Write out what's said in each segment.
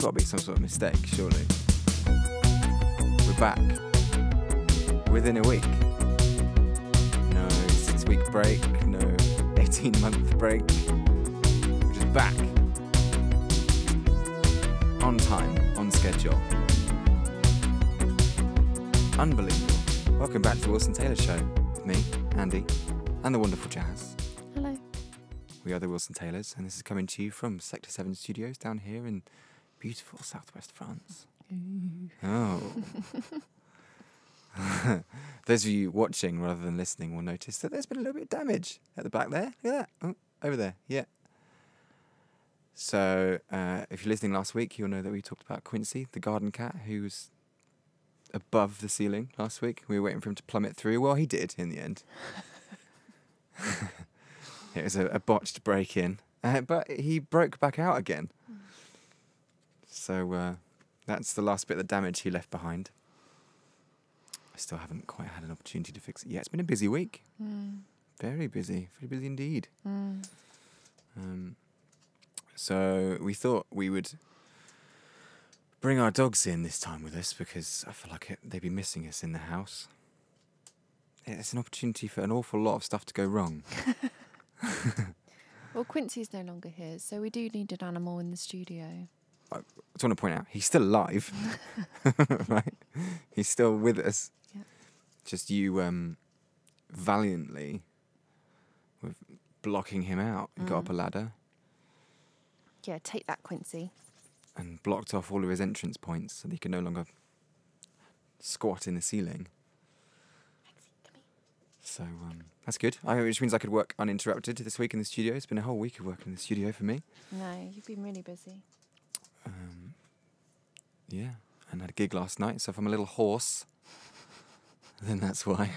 got to be some sort of mistake, surely. We're back. Within a week. No 6-week break, no 18-month break. We're just back. On time, on schedule. Unbelievable. Welcome back to the Wilson Taylor Show. With me, Andy, and the wonderful Jazz. Hello. We are the Wilson Taylors, and this is coming to you from Sector 7 Studios down here in beautiful southwest France. Ooh. Oh. Those of you watching rather than listening will notice that there's been a little bit of damage at the back there. Look at that. Oh, over there. Yeah. So if you're listening last week, you'll know that we talked about Quincy, the garden cat, who was above the ceiling last week. We were waiting for him to plummet through. Well, he did in the end. It was a botched break-in, but he broke back out again. So that's the last bit of the damage he left behind. I still haven't quite had an opportunity to fix it yet. It's been a busy week. Mm. Very busy indeed. Mm. So we thought we would bring our dogs in this time with us because I feel like they'd be missing us in the house. It's an opportunity for an awful lot of stuff to go wrong. Well, Quincy's no longer here, so we do need an animal in the studio. I just want to point out, he's still alive, right? He's still with us. Yeah. Just you valiantly with blocking him out and got up a ladder. Yeah, take that, Quincy. And blocked off all of his entrance points so that he could no longer squat in the ceiling. So that's good, which means I could work uninterrupted this week in the studio. It's been a whole week of working in the studio for me. No, you've been really busy. Yeah, and I had a gig last night, so if I'm a little hoarse, then that's why.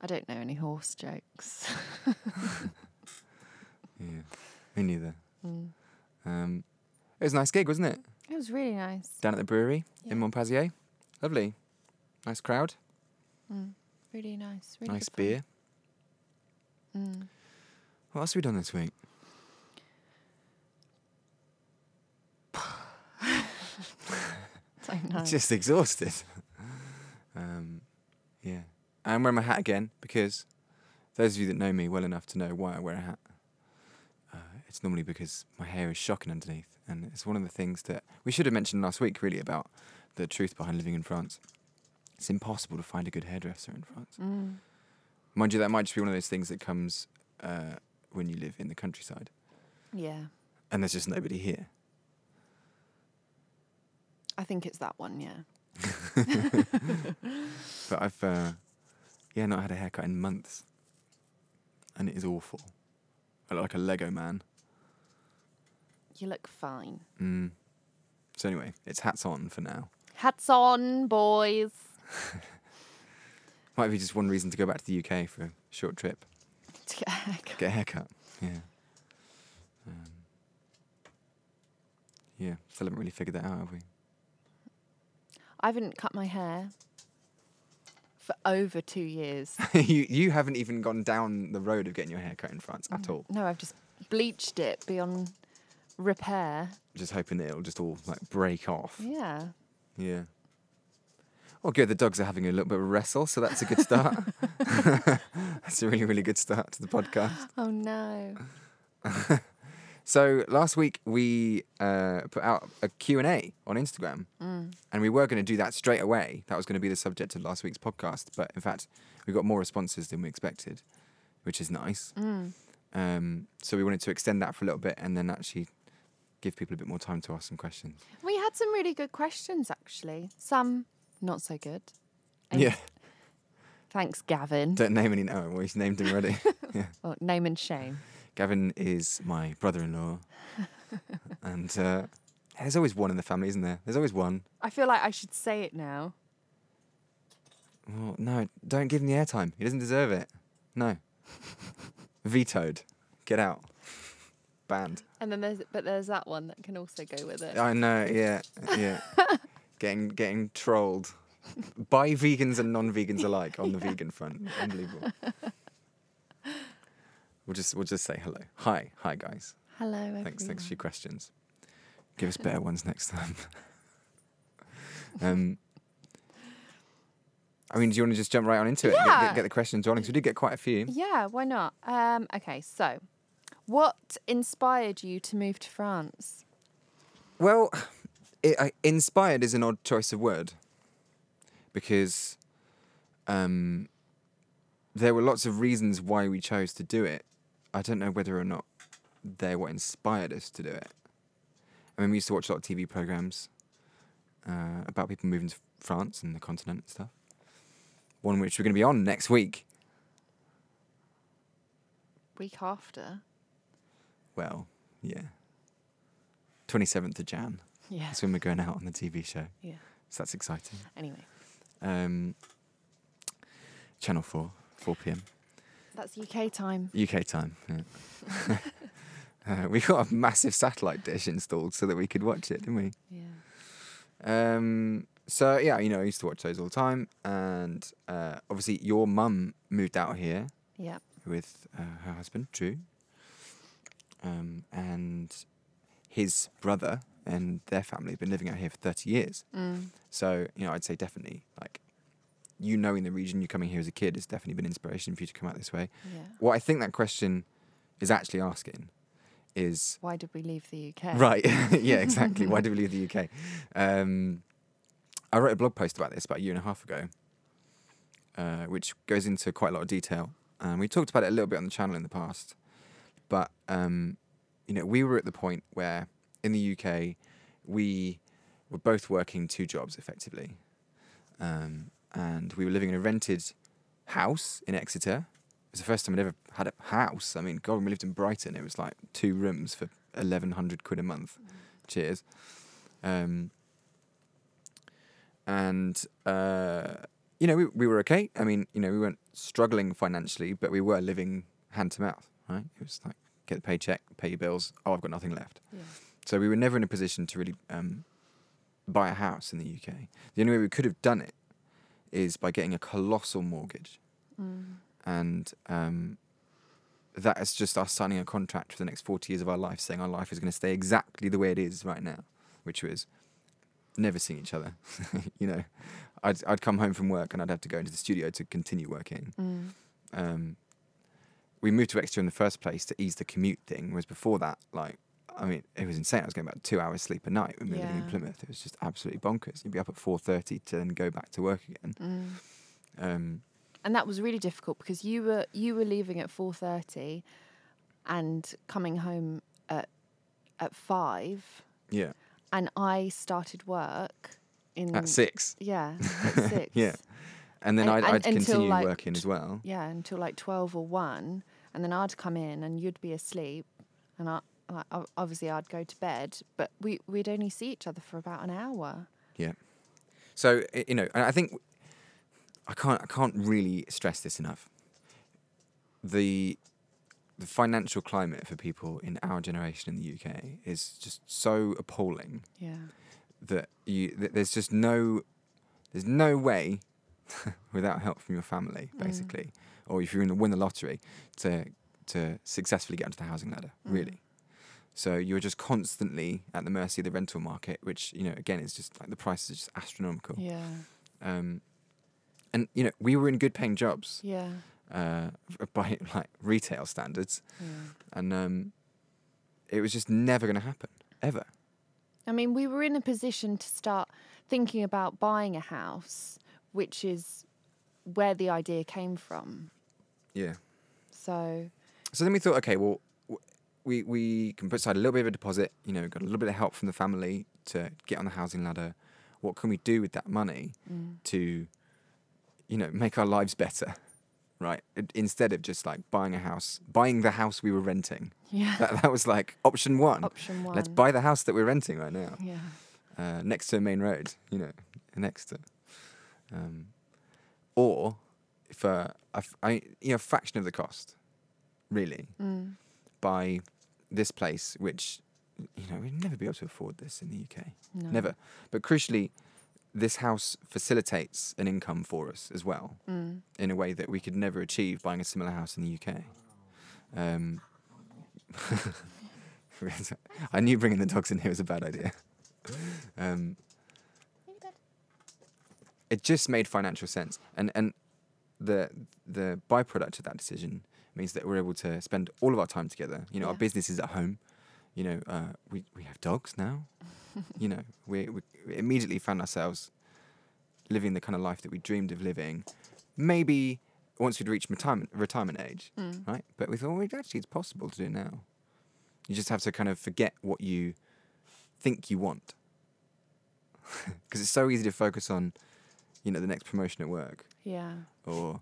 I don't know any horse jokes. Yeah, me neither. Mm. It was a nice gig, wasn't it? It was really nice. Down at the brewery in Montpazier. Lovely. Nice crowd. Mm, really nice. Really nice beer. Mm. What else have we done this week? Don't know. Just exhausted. Yeah. I'm wearing my hat again because those of you that know me well enough to know why I wear a hat. It's normally because my hair is shocking underneath. And it's one of the things that we should have mentioned last week, really, about the truth behind living in France. It's impossible to find a good hairdresser in France. Mm. Mind you, that might just be one of those things that comes when you live in the countryside. Yeah. And there's just nobody here. I think it's that one, yeah. But I've, not had a haircut in months. And it is awful. I look like a Lego man. You look fine. Mm. So anyway, it's hats on for now. Hats on, boys. Might be just one reason to go back to the UK for a short trip. To get a haircut. Yeah. Still haven't really figured that out, have we? I haven't cut my hair for over 2 years. You haven't even gone down the road of getting your hair cut in France at all? No, I've just bleached it beyond repair. Just hoping that it'll just all break off. Yeah. Yeah. Well, good. The dogs are having a little bit of a wrestle, so that's a good start. That's a really, really good start to the podcast. Oh, no. So last week we put out a Q&A on Instagram, and we were going to do that straight away. That was going to be the subject of last week's podcast, but in fact, we got more responses than we expected, which is nice. Mm. So we wanted to extend that for a little bit and then actually give people a bit more time to ask some questions. We had some really good questions, actually. Some not so good. And yeah. Thanks, Gavin. Don't name any. No, well, he's named him already. Yeah. Well, name and shame. Gavin is my brother-in-law. And there's always one in the family, isn't there? There's always one. I feel like I should say it now. Well, no, don't give him the airtime. He doesn't deserve it. No. Vetoed. Get out. Banned. And then there's that one that can also go with it. I know, yeah. Getting trolled by vegans and non-vegans alike on the vegan front. Unbelievable. We'll just say hello. Hi guys. Hello. Everyone. Thanks for your questions. Give us better ones next time. I mean, do you want to just jump right on into it? Yeah. Get the questions on, because we did get quite a few. Yeah, why not? Okay, so what inspired you to move to France? Well, inspired is an odd choice of word, because there were lots of reasons why we chose to do it. I don't know whether or not they were inspired us to do it. I mean, we used to watch a lot of TV programmes about people moving to France and the continent and stuff. One which we're going to be on next week. Week after? Well, yeah. 27th of Jan. Yeah. That's when we're going out on the TV show. Yeah. So that's exciting. Anyway. Channel 4, 4 p.m. That's UK time. UK time, yeah. We got a massive satellite dish installed so that we could watch it, didn't we? Yeah. So, yeah, you know, I used to watch those all the time. And obviously your mum moved out here. Yeah. With her husband, Drew. And his brother and their family have been living out here for 30 years. Mm. So, you know, I'd say definitely, like, you knowing the region, you coming here as a kid, has definitely been inspiration for you to come out this way. Yeah. What I think that question is actually asking is... why did we leave the UK? Right. Yeah, exactly. Why did we leave the UK? I wrote a blog post about this about a year and a half ago, which goes into quite a lot of detail. And we talked about it a little bit on the channel in the past. But, you know, we were at the point where in the UK, we were both working two jobs effectively. And we were living in a rented house in Exeter. It was the first time I'd ever had a house. I mean, God, when we lived in Brighton, it was like 2 rooms for 1,100 quid a month. Mm. Cheers. You know, we were okay. I mean, you know, we weren't struggling financially, but we were living hand to mouth, right? It was like, get the paycheck, pay your bills. Oh, I've got nothing left. Yeah. So we were never in a position to really buy a house in the UK. The only way we could have done it is by getting a colossal mortgage. Mm. And that is just us signing a contract for the next 40 years of our life, saying our life is going to stay exactly the way it is right now, which was... never seeing each other, you know. I'd come home from work and I'd have to go into the studio to continue working. Mm. We moved to Exeter in the first place to ease the commute thing, whereas before that, like, I mean, it was insane. I was getting about 2 hours sleep a night when we were living in Plymouth. It was just absolutely bonkers. You'd be up at 4:30 to then go back to work again. Mm. And that was really difficult because you were leaving at 4:30 and coming home at 5. Yeah. And I started work at 6. Yeah, at 6. Yeah. And then I'd continue working as well. Yeah, until like 12 or 1. And then I'd come in and you'd be asleep. And obviously I'd go to bed. But we'd only see each other for about an hour. Yeah. So, you know, and I think I can't really stress this enough. The financial climate for people in our generation in the UK is just so appalling. Yeah. That there's no way without help from your family, basically, or if you're going to win the lottery, to successfully get onto the housing ladder, really. So you're just constantly at the mercy of the rental market, which, you know, again, is just like the prices are just astronomical. Yeah. And, you know, we were in good paying jobs. Yeah. By like retail standards, and it was just never going to happen ever. I mean, we were in a position to start thinking about buying a house, which is where the idea came from. Yeah. So then we thought, okay, well, we can put aside a little bit of a deposit. You know, got a little bit of help from the family to get on the housing ladder. What can we do with that money to, you know, make our lives better? Right. Instead of just like buying the house we were renting. Yeah. That was like option one. Option one. Let's buy the house that we're renting right now. Yeah. Next to a main road, you know, next to. Or for a fraction of the cost, really. Mm. Buy this place, which, you know, we'd never be able to afford this in the UK. No. Never. But crucially, this house facilitates an income for us as well, in a way that we could never achieve buying a similar house in the UK. I knew bringing the dogs in here was a bad idea. It just made financial sense, and the byproduct of that decision means that we're able to spend all of our time together. You know, our business is at home. You know, we have dogs now. You know, we immediately found ourselves living the kind of life that we dreamed of living. Maybe once we'd reached retirement age, right? But we thought, well, actually, it's possible to do it now. You just have to kind of forget what you think you want, because it's so easy to focus on, you know, the next promotion at work. Yeah. Or,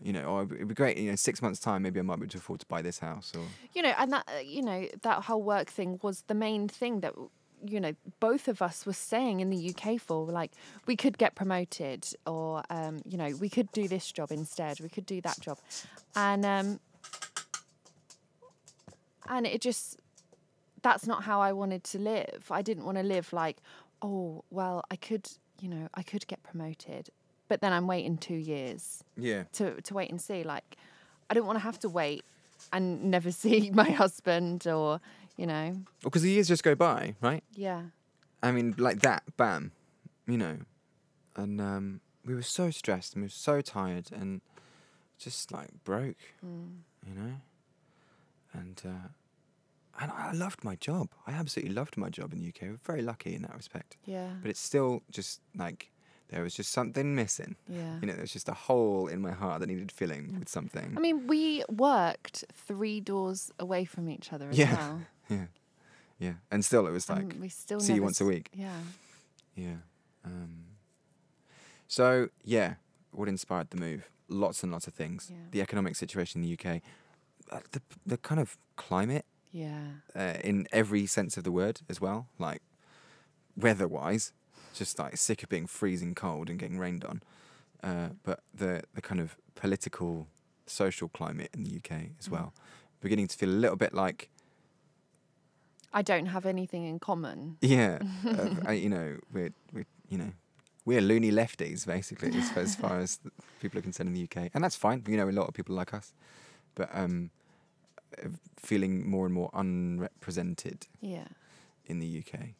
you know, or it'd be great. You know, 6 months time, maybe I might be able to afford to buy this house. Or you know, and that you know that whole work thing was the main thing that you know both of us were staying in the UK for. Like, we could get promoted, or you know, we could do this job instead. We could do that job, and it just. That's not how I wanted to live. I didn't want to live like, oh, well, I could, you know, I could get promoted, but then I'm waiting 2 years. Yeah. To wait and see. Like, I don't want to have to wait and never see my husband or, you know. Well, because the years just go by, right? Yeah. I mean, like that, bam, you know. And we were so stressed and we were so tired and just like broke, you know. And I loved my job. I absolutely loved my job in the UK. We were very lucky in that respect. Yeah. But it's still just like there was just something missing. Yeah. You know, there was just a hole in my heart that needed filling with something. I mean, we worked 3 doors away from each other as well. Yeah. Yeah. And still it was like, we still see you once a week. Yeah. Yeah. So, yeah, what inspired the move? Lots and lots of things. Yeah. The economic situation in the UK, the kind of climate. Yeah. In every sense of the word as well, like weather-wise, just like sick of being freezing cold and getting rained on. But the kind of political, social climate in the UK as well, beginning to feel a little bit like... I don't have anything in common. Yeah. You know, we're loony lefties, basically, as far as people are concerned in the UK. And that's fine. You know, a lot of people like us. But... feeling more and more unrepresented in the UK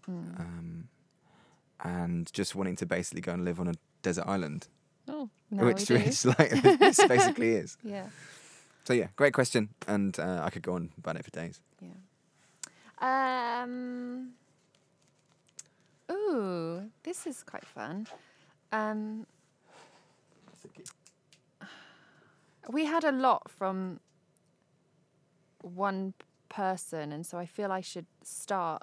and just wanting to basically go and live on a desert island, which like this basically is. So yeah, great question, and I could go on about it for days. Ooh, this is quite fun. We had a lot from one person, and so I feel I should start.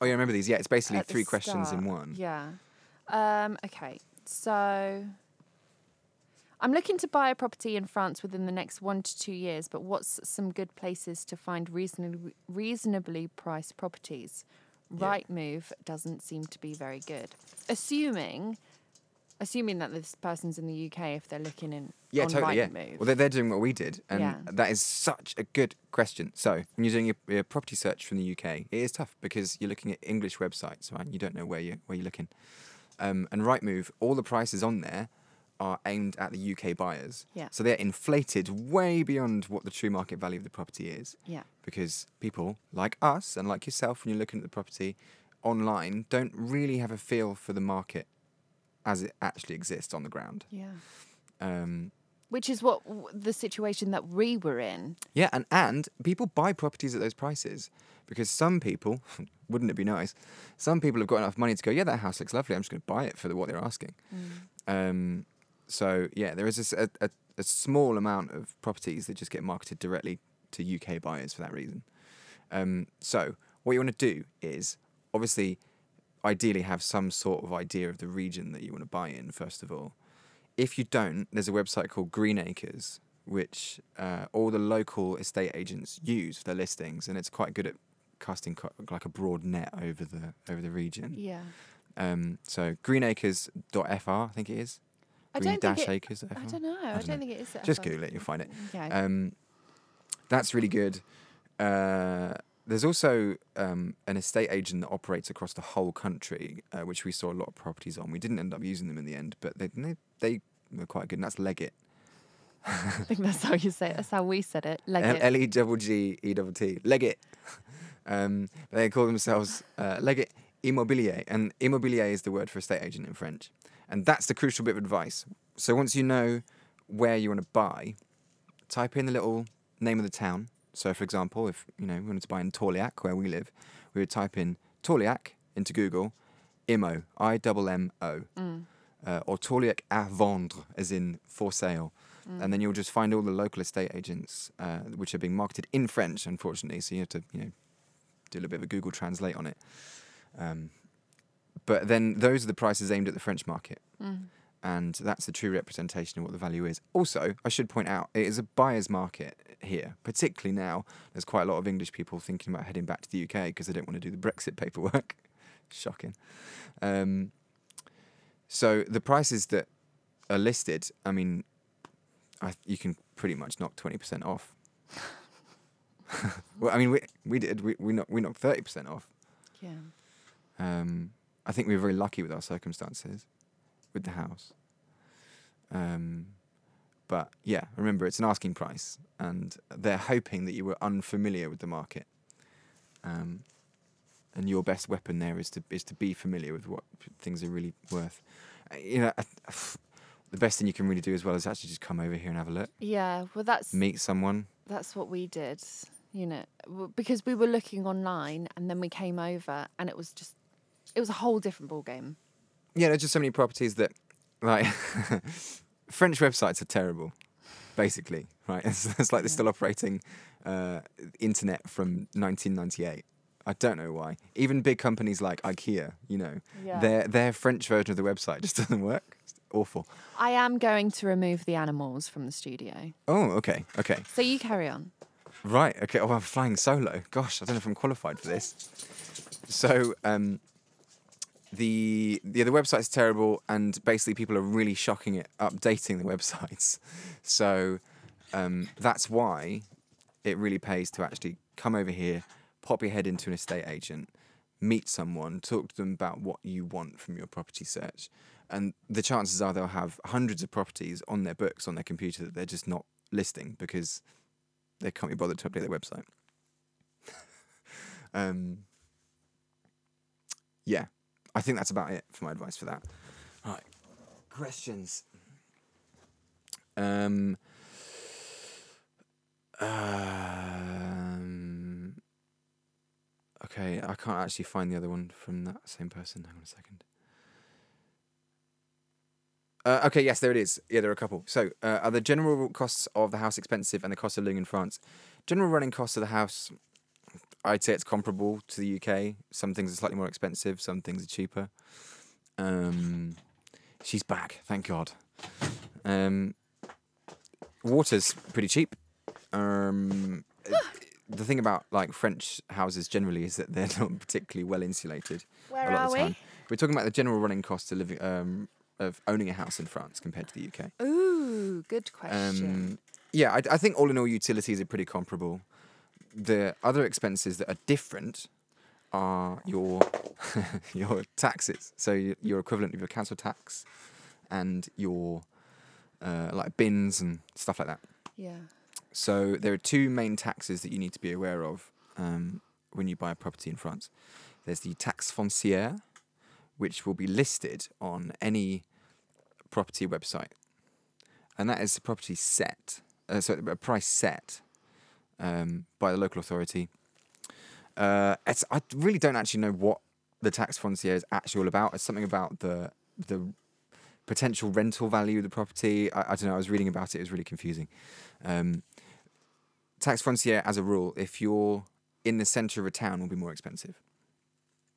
Oh yeah, I remember these. Yeah, it's basically 3 questions in one. Yeah. Okay, so I'm looking to buy a property in France within the next 1 to 2 years, but what's some good places to find reasonably priced properties? Rightmove doesn't seem to be very good. Assuming that this person's in the UK, if they're looking in Rightmove. Well, they're doing what we did, and that is such a good question. So when you're doing your property search from the UK, it is tough because you're looking at English websites, right? You don't know where you're looking. And Rightmove, all the prices on there are aimed at the UK buyers. Yeah. So they're inflated way beyond what the true market value of the property is. Yeah. Because people like us and like yourself, when you're looking at the property online, don't really have a feel for the market as it actually exists on the ground. Yeah. Which is what the situation that we were in. Yeah, and people buy properties at those prices because some people, wouldn't it be nice, some people have got enough money to go, yeah, that house looks lovely, I'm just going to buy it for what they're asking. So, yeah, there is a small amount of properties that just get marketed directly to UK buyers for that reason. So what you want to do is, obviously... ideally have some sort of idea of the region that you want to buy in, first of all. If you don't, there's a website called Green Acres, which all the local estate agents use for their listings, and it's quite good at casting like a broad net over the region. Yeah. So greenacres.fr, I think it is. Green-acres.fr. I don't know. I don't think it is. Just Google it, you'll find it. Okay. That's really good. There's also an estate agent that operates across the whole country, which we saw a lot of properties on. We didn't end up using them in the end, but they were quite good, and that's Leggett I think that's how you say it. That's how we said it. Leggett. Leggett. Leggett. They call themselves Leggett Immobilier, and immobilier is the word for estate agent in French. And that's the crucial bit of advice. So once you know where you want to buy, type in the little name of the town. So, for example, if you know we wanted to buy in Torliac, where we live, we would type in Torliac into Google, Immo, I-double-M-O, or Torliac à vendre, as in for sale. And then you'll just find all the local estate agents, which are being marketed in French, unfortunately. So you have to, do a little bit of a Google Translate on it. But then those are the prices aimed at the French market. And that's the true representation of what the value is. Also, I should point out, it is a buyer's market here, particularly now. There's quite a lot of English people thinking about heading back to the UK because they don't want to do the Brexit paperwork. Shocking. So the prices that are listed, I mean, you can pretty much knock 20% off. Well, I mean, we knocked 30% off. Yeah. I think we were very lucky with our circumstances, with the house. But yeah, remember, it's an asking price, and they're hoping that you were unfamiliar with the market. And your best weapon there is to be familiar with what things are really worth. The best thing you can really do as well is actually just come over here and have a look. Yeah, well, meet someone. That's what we did, because we were looking online, and then we came over, and it was a whole different ball game. Yeah, there's just so many properties that, like, French websites are terrible, basically, right? It's like they're still operating internet from 1998. I don't know why. Even big companies like IKEA, their French version of the website just doesn't work. It's awful. I am going to remove the animals from the studio. Oh, okay. So you carry on. Right, okay. Oh, I'm flying solo. Gosh, I don't know if I'm qualified for this. So the website's terrible, and basically people are really shocking at updating the websites. So that's why it really pays to actually come over here, pop your head into an estate agent, meet someone, talk to them about what you want from your property search. And the chances are they'll have hundreds of properties on their books, on their computer, that they're just not listing because they can't be bothered to update their website. Yeah, I think that's about it for my advice for that. All right, questions. Okay, I can't actually find the other one from that same person. Hang on a second. Okay, yes, there it is. Yeah, there are a couple. So, are the general costs of the house expensive and the cost of living in France? General running costs of the house, I'd say it's comparable to the UK. Some things are slightly more expensive, some things are cheaper. She's back, thank God. Water's pretty cheap. The thing about French houses generally is that they're not particularly well insulated. Where are we? We're talking about the general running cost of living, of owning a house in France compared to the UK. Ooh, good question. I think all in all, utilities are pretty comparable. The other expenses that are different are your taxes. So your equivalent of your council tax and your bins and stuff like that. Yeah. So there are two main taxes that you need to be aware of when you buy a property in France. There's the taxe foncière, which will be listed on any property website. And that is the property set, a price set by the local authority. I really don't actually know what the taxe foncière is actually all about. It's something about the potential rental value of the property. I don't know, I was reading about it. It was really confusing. Taxe foncière, as a rule, if you're in the centre of a town, will be more expensive.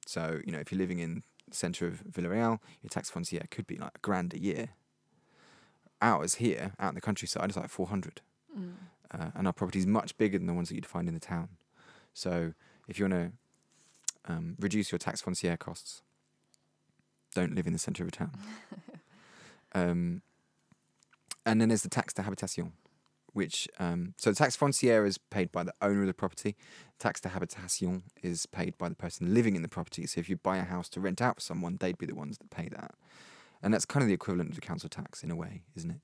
So, if you're living in the centre of Villarreal, your taxe foncière could be £1,000 a year. Ours here, out in the countryside, is 400. And our property is much bigger than the ones that you'd find in the town. So if you want to reduce your taxe foncière costs, don't live in the centre of a town. And then there's the taxe d'habitation, which so the taxe foncière is paid by the owner of the property. Taxe d'habitation is paid by the person living in the property. So if you buy a house to rent out for someone, they'd be the ones that pay that. And that's kind of the equivalent of the council tax in a way, isn't it?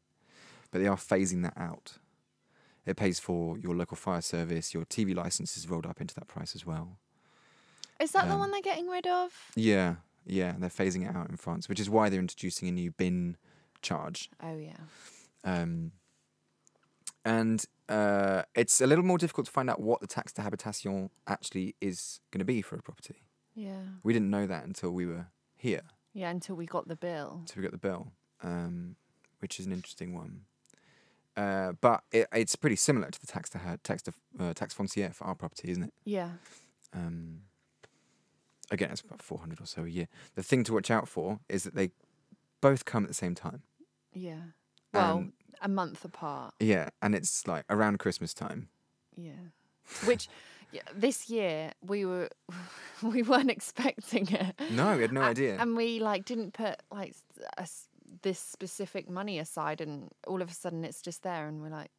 but they are phasing that out. It pays for your local fire service, your TV license is rolled up into that price as well. Is that the one they're getting rid of? Yeah, yeah, they're phasing it out in France, which is why they're introducing a new bin charge. Oh, yeah. And it's a little more difficult to find out what the taxe d'habitation actually is going to be for a property. Yeah. We didn't know that until we were here. Yeah, until we got the bill. Which is an interesting one. But it's pretty similar to the taxe foncière for our property, isn't it? Yeah. Again, it's about 400 or so a year. The thing to watch out for is that they both come at the same time. Yeah. Well, a month apart. Yeah, and it's like around Christmas time. Yeah. Which... This year we weren't expecting it. No, we had no idea. And we didn't put this specific money aside, and all of a sudden it's just there, and we're like,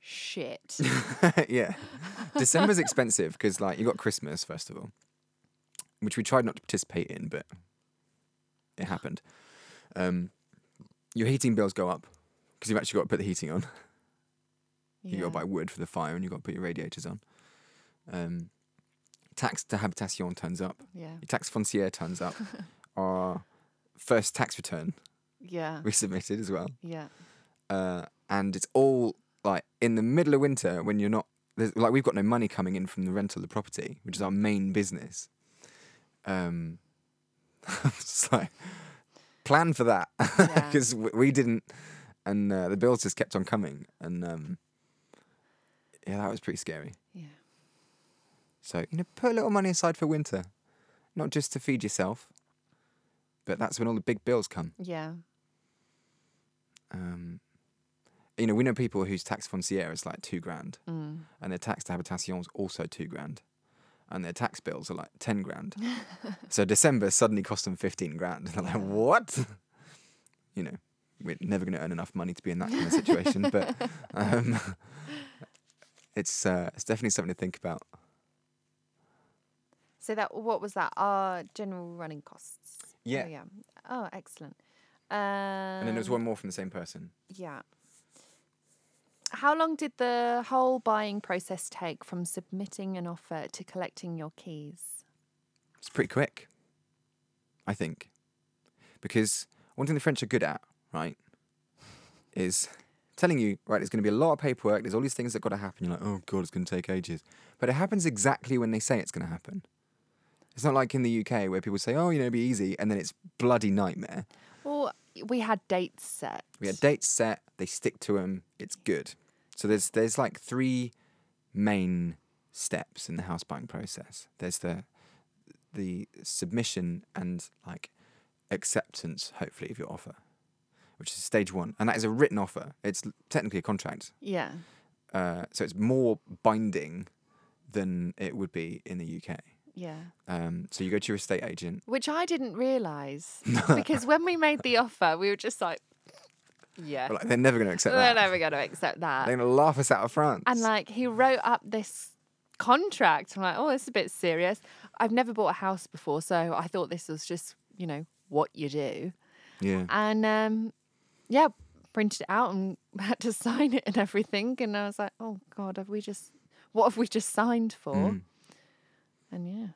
shit. Yeah, December's expensive because you got Christmas first of all, which we tried not to participate in, but it happened. Your heating bills go up because you've actually got to put the heating on. Yeah. You got to buy wood for the fire, and you got to put your radiators on. Taxe d'habitation turns up. Yeah. Your taxe foncière turns up. Our first tax return. Yeah. We submitted as well. Yeah. And it's all in the middle of winter when you're not we've got no money coming in from the rental of the property, which is our main business. It's plan for that because yeah. we didn't, and the bills just kept on coming, and yeah, that was pretty scary. Yeah. So, put a little money aside for winter, not just to feed yourself, but that's when all the big bills come. Yeah. We know people whose taxe foncière is £2,000 and their taxe d'habitation is also £2,000 and their tax bills are £10,000. So December suddenly cost them £15,000. They're like, what? We're never going to earn enough money to be in that kind of situation, but it's definitely something to think about. So what was that? Our general running costs. Yeah. Oh, yeah. Oh, excellent. And then there was one more from the same person. Yeah. How long did the whole buying process take from submitting an offer to collecting your keys? It's pretty quick, I think. Because one thing the French are good at, right, is telling you, right, it's going to be a lot of paperwork. There's all these things that got to happen. You're like, oh, God, it's going to take ages. But it happens exactly when they say it's going to happen. It's not like in the UK where people say, oh, it'll be easy, and then it's bloody nightmare. Well, we had dates set. They stick to them. It's good. So there's 3 main steps in the house buying process. There's the submission and acceptance, hopefully, of your offer, which is stage 1, and that is a written offer. It's technically a contract. Yeah. So it's more binding than it would be in the UK. Yeah. So you go to your estate agent. Which I didn't realise. Because when we made the offer, we were just like, yeah. We're they're never going to accept that. They're never going to accept that. They're going to laugh us out of France. And he wrote up this contract. I'm like, oh, this is a bit serious. I've never bought a house before, so I thought this was just, what you do. Yeah. And yeah, printed it out and had to sign it and everything. And I was like, oh, God, what have we just signed for? Mm. And yeah.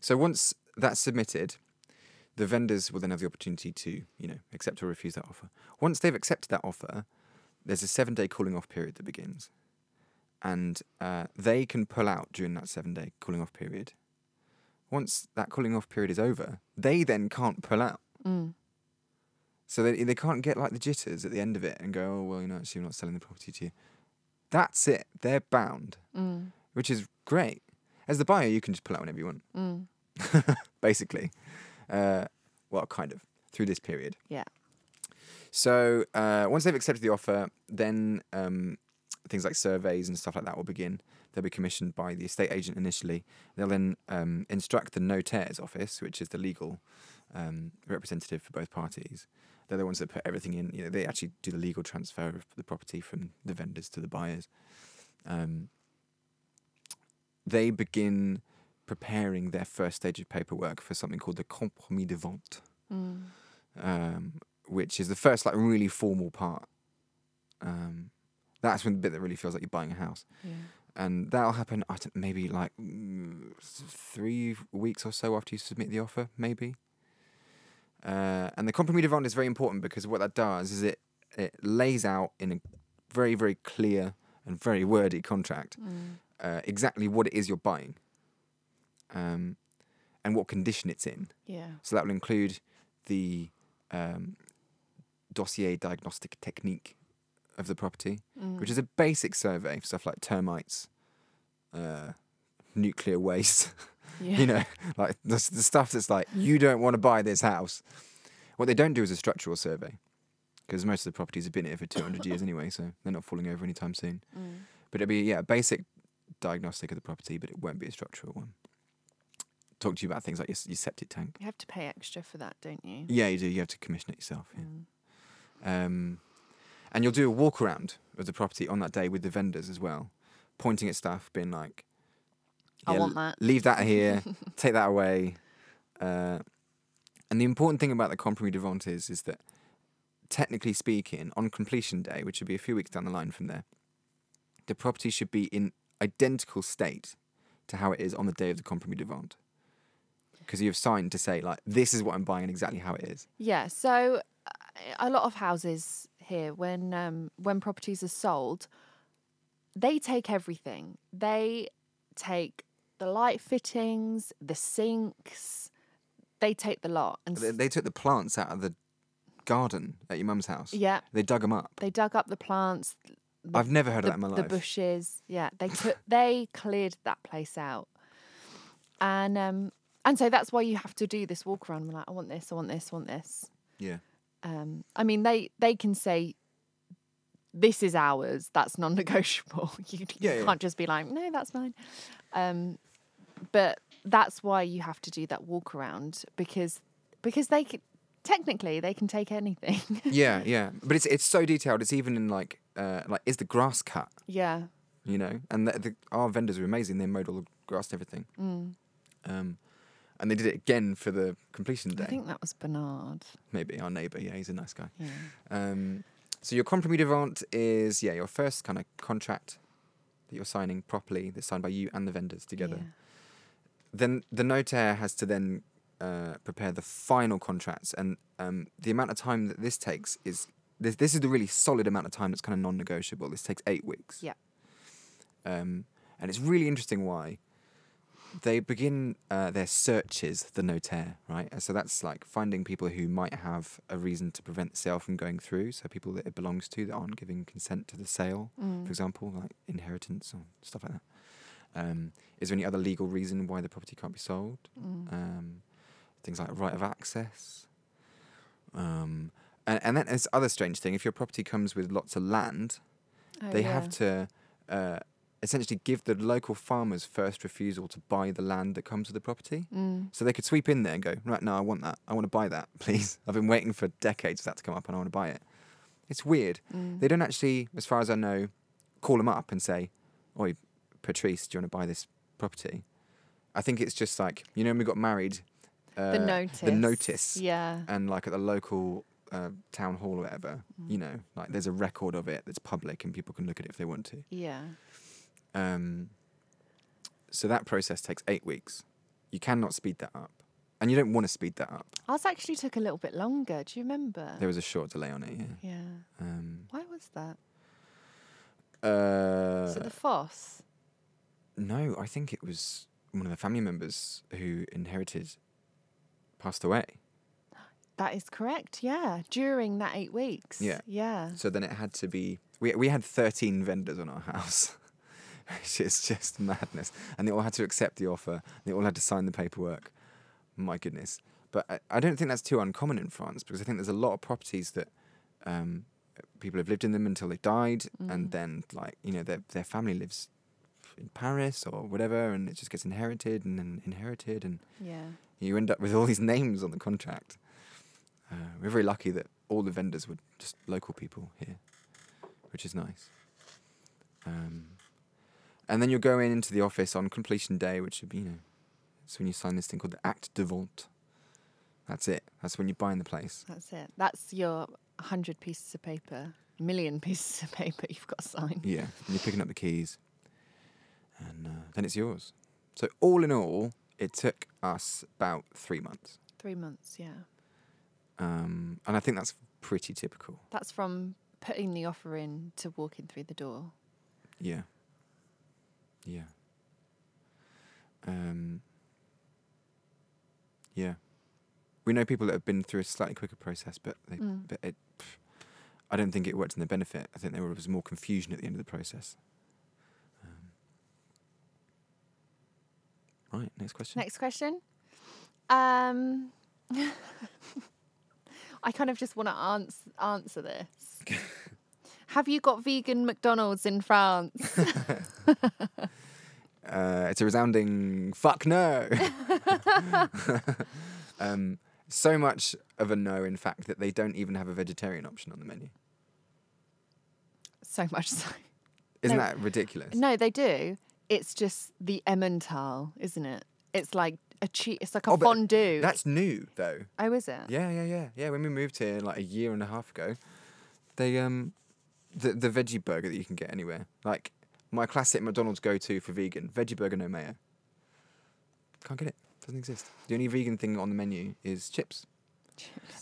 So once that's submitted, the vendors will then have the opportunity to, accept or refuse that offer. Once they've accepted that offer, there's a 7-day cooling off period that begins. And they can pull out during that 7-day cooling off period. Once that cooling off period is over, they then can't pull out. Mm. So they can't get the jitters at the end of it and go, oh, well, actually, we're not selling the property to you. That's it. They're bound, which is great. As the buyer, you can just pull out whenever you want, basically. Well, kind of, through this period. Yeah. So once they've accepted the offer, then things like surveys and stuff like that will begin. They'll be commissioned by the estate agent initially. They'll then instruct the notaire's office, which is the legal representative for both parties. They're the ones that put everything in. They actually do the legal transfer of the property from the vendors to the buyers. They begin preparing their first stage of paperwork for something called the compromis de vente, which is the first really formal part That's when the bit that really feels like you're buying a house. Yeah. And that'll happen maybe like 3 weeks or so after you submit the offer, maybe. And the compromis de vente is very important because what that does is it lays out in a very, very clear and very wordy contract exactly what it is you're buying and what condition it's in. Yeah. So that will include the dossier diagnostic technique of the property, which is a basic survey for stuff like termites, nuclear waste, you know, like the stuff that's like, you don't want to buy this house. What they don't do is a structural survey, because most of the properties have been here for 200 years anyway, so they're not falling over anytime soon. But it'll be, a basic diagnostic of the property, but it won't be a structural one. Talk to you about things like your septic tank. You have to pay extra for that, don't you? Yeah, you do. You have to commission it yourself, yeah. And you'll do a walk around of the property on that day with the vendors as well, pointing at stuff, being like, yeah, I want that. Leave that here, take that away. And the important thing about the compromis de vente is that, technically speaking, on completion day, which would be a few weeks down the line from there, the property should be in identical state to how it is on the day of the compromis de vente. Because you've signed to say, like, this is what I'm buying and exactly how it is. Yeah, so a lot of houses here, when properties are sold, they take everything. They take the light fittings, the sinks, they take the lot. And they took the plants out of the garden at your mum's house. Yeah. They dug them up. They dug up the plants. I've never heard of that in my life. The bushes. Yeah. They cleared that place out. And so that's why you have to do this walk around. I'm like, I want this, I want this, I want this. Yeah. I mean, they can say, this is ours, that's non-negotiable. You can't just be like, no, that's mine. But that's why you have to do that walk around, because they can, technically they can take anything. Yeah, yeah. But it's so detailed. It's even in like is the grass cut? Yeah. You know, and our vendors are amazing. They mowed all the grass and everything. And they did it again for the completion day. I think that was Bernard. Maybe, our neighbour. Yeah, he's a nice guy. Yeah. So your compromis de vente is, your first kind of contract that you're signing properly, that's signed by you and the vendors together. Yeah. Then the notaire has to then prepare the final contracts. And the amount of time that this takes is... This is the really solid amount of time that's kind of non-negotiable. This takes 8 weeks. Yeah. And it's really interesting why... They begin their searches, the notaire, right? So that's like finding people who might have a reason to prevent the sale from going through. So people that it belongs to that aren't giving consent to the sale, for example, like inheritance or stuff like that. Is there any other legal reason why the property can't be sold? Things like right of access. And then there's other strange thing. If your property comes with lots of land, they have to... essentially give the local farmers first refusal to buy the land that comes with the property. So they could sweep in there and go, right, no, I want that. I want to buy that, please. I've been waiting for decades for that to come up and I want to buy it. It's weird. They don't actually, as far as I know, call them up and say, oi, Patrice, do you want to buy this property? I think it's just like, you know, when we got married, the notice. Yeah. And like at the local town hall or whatever, you know, like there's a record of it that's public and people can look at it if they want to. Yeah. So that process takes 8 weeks. You cannot speed that up. And you don't want to speed that up. Ours actually took a little bit longer. Do you remember? There was a short delay on it, yeah. Yeah. Why was that? Was it the FOSS? No, I think it was one of the family members who inherited passed away. That is correct, yeah. During that 8 weeks. Yeah. Yeah. So then it had to be... We had 13 vendors on our house. Which is just madness. And they all had to accept the offer. They all had to sign the paperwork. My goodness. But I don't think that's too uncommon in France because I think there's a lot of properties that people have lived in them until they died. And then, like, you know, their family lives in Paris or whatever and it just gets inherited and then inherited. And you end up with all these names on the contract. We're very lucky that all the vendors were just local people here, which is nice. And then you'll go into the office on completion day, which would be, you know, it's when you sign this thing called the Acte de Vente. That's it. That's when you're buying the place. That's it. That's your 100 pieces of paper. million pieces of paper you've got to sign. Yeah, and you're picking up the keys. And then it's yours. So all in all, it took us about 3 months. 3 months, yeah. And I think that's pretty typical. That's from putting the offer in to walking through the door. Yeah. Yeah. Yeah. We know people that have been through a slightly quicker process, but I don't think it worked in their benefit. I think there was more confusion at the end of the process. Right, next question. Next question. I kind of just want to answer this. Have you got vegan McDonald's in France? It's a resounding fuck no. So much of a no, in fact, that they don't even have a vegetarian option on the menu. So much so. Isn't that ridiculous? No, they do. It's just the Emmental, isn't it? It's like a it's like a fondue. That's new, though. Oh, is it? Yeah. When we moved here like a year and a half ago, they the veggie burger that you can get anywhere. Like my classic McDonald's go-to for vegan veggie burger, no mayo. Can't get it. Doesn't exist. The only vegan thing on the menu is chips.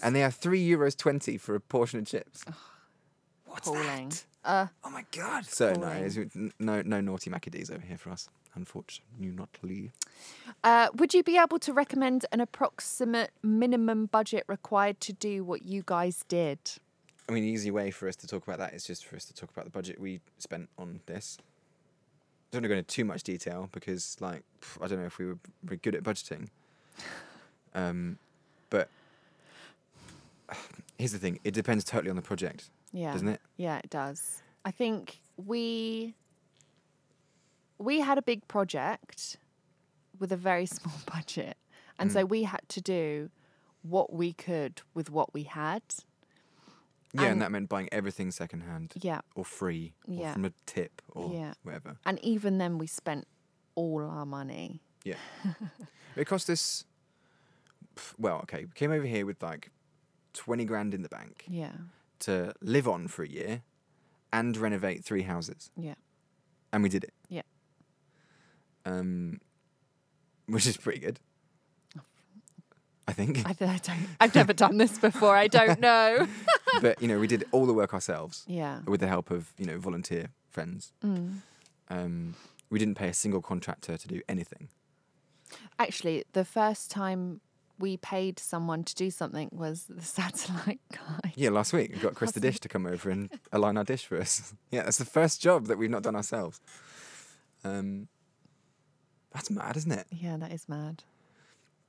And they are €3.20 for a portion of chips. Oh, what's that? Oh my God. So no naughty Maccadees over here for us, unfortunately. Would you be able to recommend an approximate minimum budget required to do what you guys did? I mean, the easy way for us to talk about that is just for us to talk about the budget we spent on this. I don't want to go into too much detail because, like, I don't know if we were very good at budgeting. But here's the thing. It depends totally on the project, doesn't it? Yeah, it does. I think we had a big project with a very small budget. And so we had to do what we could with what we had. Yeah, and that meant buying everything secondhand, or free, or from a tip, or whatever. And even then, we spent all our money. Yeah, it cost us. Well, okay, we came over here with like 20 grand in the bank. Yeah, to live on for a year, and renovate 3 houses. Yeah, and we did it. Yeah, which is pretty good. I think. I've never done this before. I don't know. But, we did all the work ourselves. Yeah. With the help of, volunteer friends. Mm. We didn't pay a single contractor to do anything. Actually, the first time we paid someone to do something was the satellite guy. Yeah, last week. We got Chris the Dish to come over and align our dish for us. Yeah, that's the first job that we've not done ourselves. That's mad, isn't it? Yeah, that is mad.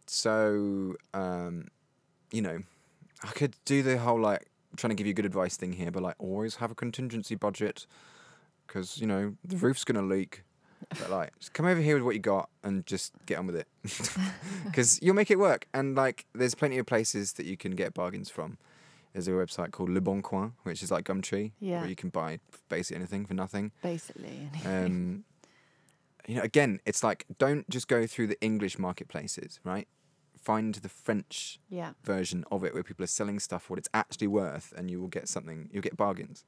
So, I could do the whole, trying to give you good advice thing here, but, always have a contingency budget because, the roof's going to leak. But, just come over here with what you got and just get on with it because you'll make it work. And, there's plenty of places that you can get bargains from. There's a website called Le Bon Coin, which is like Gumtree, where you can buy basically anything for nothing. Basically anything. Again, it's don't just go through the English marketplaces, right? Find the French version of it where people are selling stuff what it's actually worth and you will get something, you'll get bargains.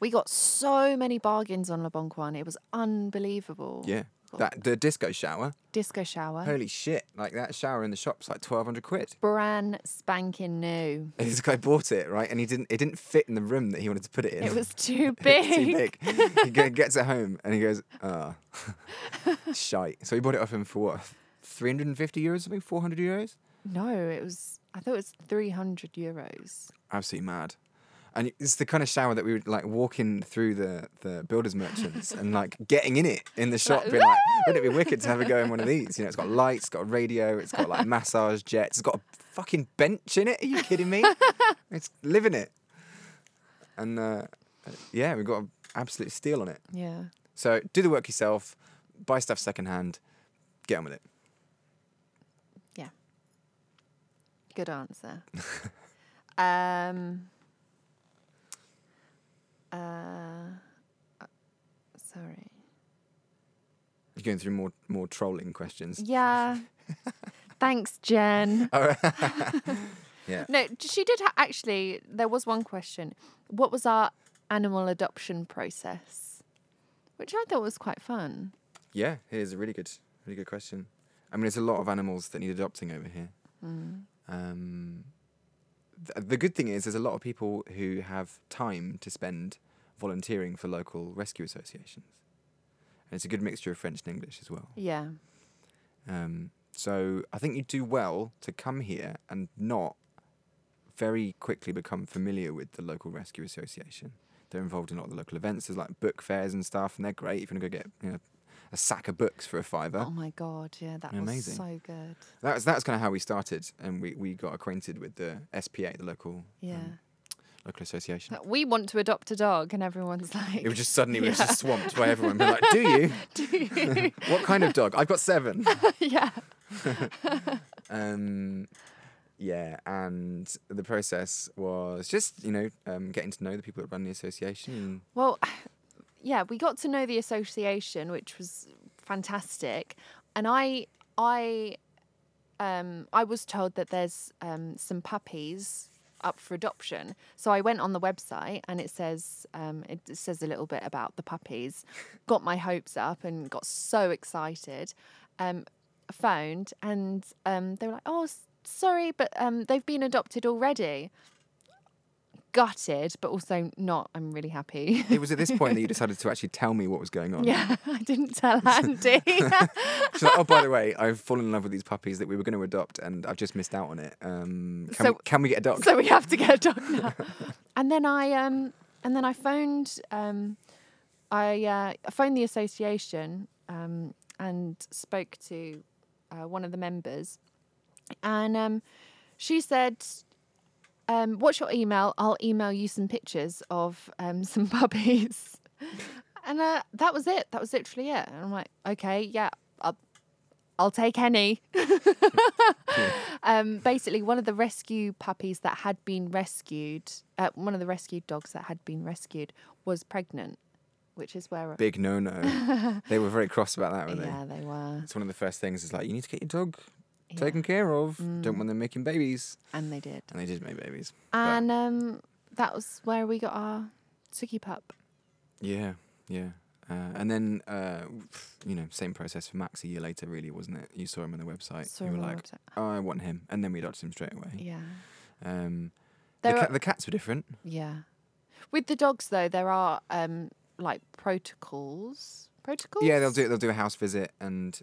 We got so many bargains on Le Bon Coin. It was unbelievable. Yeah. The disco shower. Disco shower. Holy shit. That shower in the shop's £1,200. Brand spanking new. And this guy bought it, right? And it didn't fit in the room that he wanted to put it in. It was too big. He gets it home and he goes, shite. So he bought it off him for what? €350 or something? €400? No, I thought it was €300. Absolutely mad. And it's the kind of shower that we were walking through the builders merchants and getting in it in the shop. Being wouldn't it be wicked to have a go in one of these? It's got lights, it's got a radio, it's got massage jets, it's got a fucking bench in it. Are you kidding me? It's living it. And we got an absolute steal on it. Yeah. So do the work yourself, buy stuff secondhand, get on with it. Yeah. Good answer. Sorry. You're going through more trolling questions. Yeah. Thanks, Jen. Oh, yeah. No, she did actually. There was one question. What was our animal adoption process, which I thought was quite fun. Yeah, it is a really good question. I mean, there's a lot of animals that need adopting over here. Mm. The good thing is there's a lot of people who have time to spend volunteering for local rescue associations. And it's a good mixture of French and English as well. Yeah. So I think you do well to come here and not very quickly become familiar with the local rescue association. They're involved in a lot of the local events. There's like book fairs and stuff, and they're great. If you want to go get, you know, a sack of books for a £5. Oh my God, yeah, that amazing. Was so good. That's kind of how we started, and we got acquainted with the SPA, the local local association. Like, we want to adopt a dog, and everyone's like... It was just suddenly we were just swamped by everyone. We're like, do you? Do you? What kind of dog? I've got 7. Yeah. Yeah, and the process was just, getting to know the people that run the association. Well, yeah, we got to know the association, which was fantastic. And I was told that there's some puppies up for adoption. So I went on the website and it says a little bit about the puppies. Got my hopes up and got so excited. Phoned and they were like, "Oh, sorry, but they've been adopted already." Gutted, but also not. I'm really happy. It was at this point that you decided to actually tell me what was going on. Yeah, I didn't tell Andy. She's like, "Oh, by the way, I've fallen in love with these puppies that we were going to adopt, and I've just missed out on it. Can we get a dog?" So we have to get a dog now. And then I phoned. I phoned the association and spoke to one of the members, and she said, "What's your email? I'll email you some pictures of some puppies." And that was it. That was literally it. And I'm like, okay, yeah, I'll take any. Yeah. Basically, one of the rescue puppies that had been rescued, one of the rescued dogs that had been rescued was pregnant, which is where... Big no-no. They were very cross about that, weren't they? Yeah, they were. It's one of the first things is like, you need to get your dog... taken care of. Don't want them making babies. And they did. And they did make babies. And that was where we got our Sookie pup. Yeah, yeah. And then, same process for Max a year later, really, wasn't it? You saw him on the website. You were like, "Oh, I want him." And then we adopted him straight away. Yeah. The cats were different. Yeah. With the dogs, though, there are, protocols. Protocols? Yeah, they'll do a house visit and...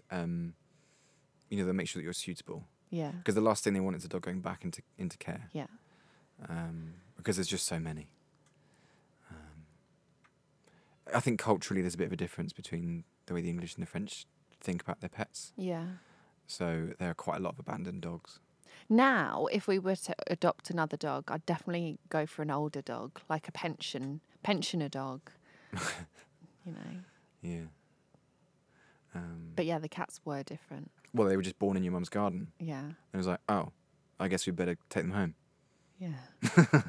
they'll make sure that you're suitable. Yeah. Because the last thing they want is a dog going back into care. Yeah. Because there's just so many. I think culturally there's a bit of a difference between the way the English and the French think about their pets. Yeah. So there are quite a lot of abandoned dogs. Now, if we were to adopt another dog, I'd definitely go for an older dog, like a pensioner dog. Yeah. But yeah, the cats were different. Well, they were just born in your mum's garden. Yeah. And it was like, oh, I guess we better take them home. Yeah.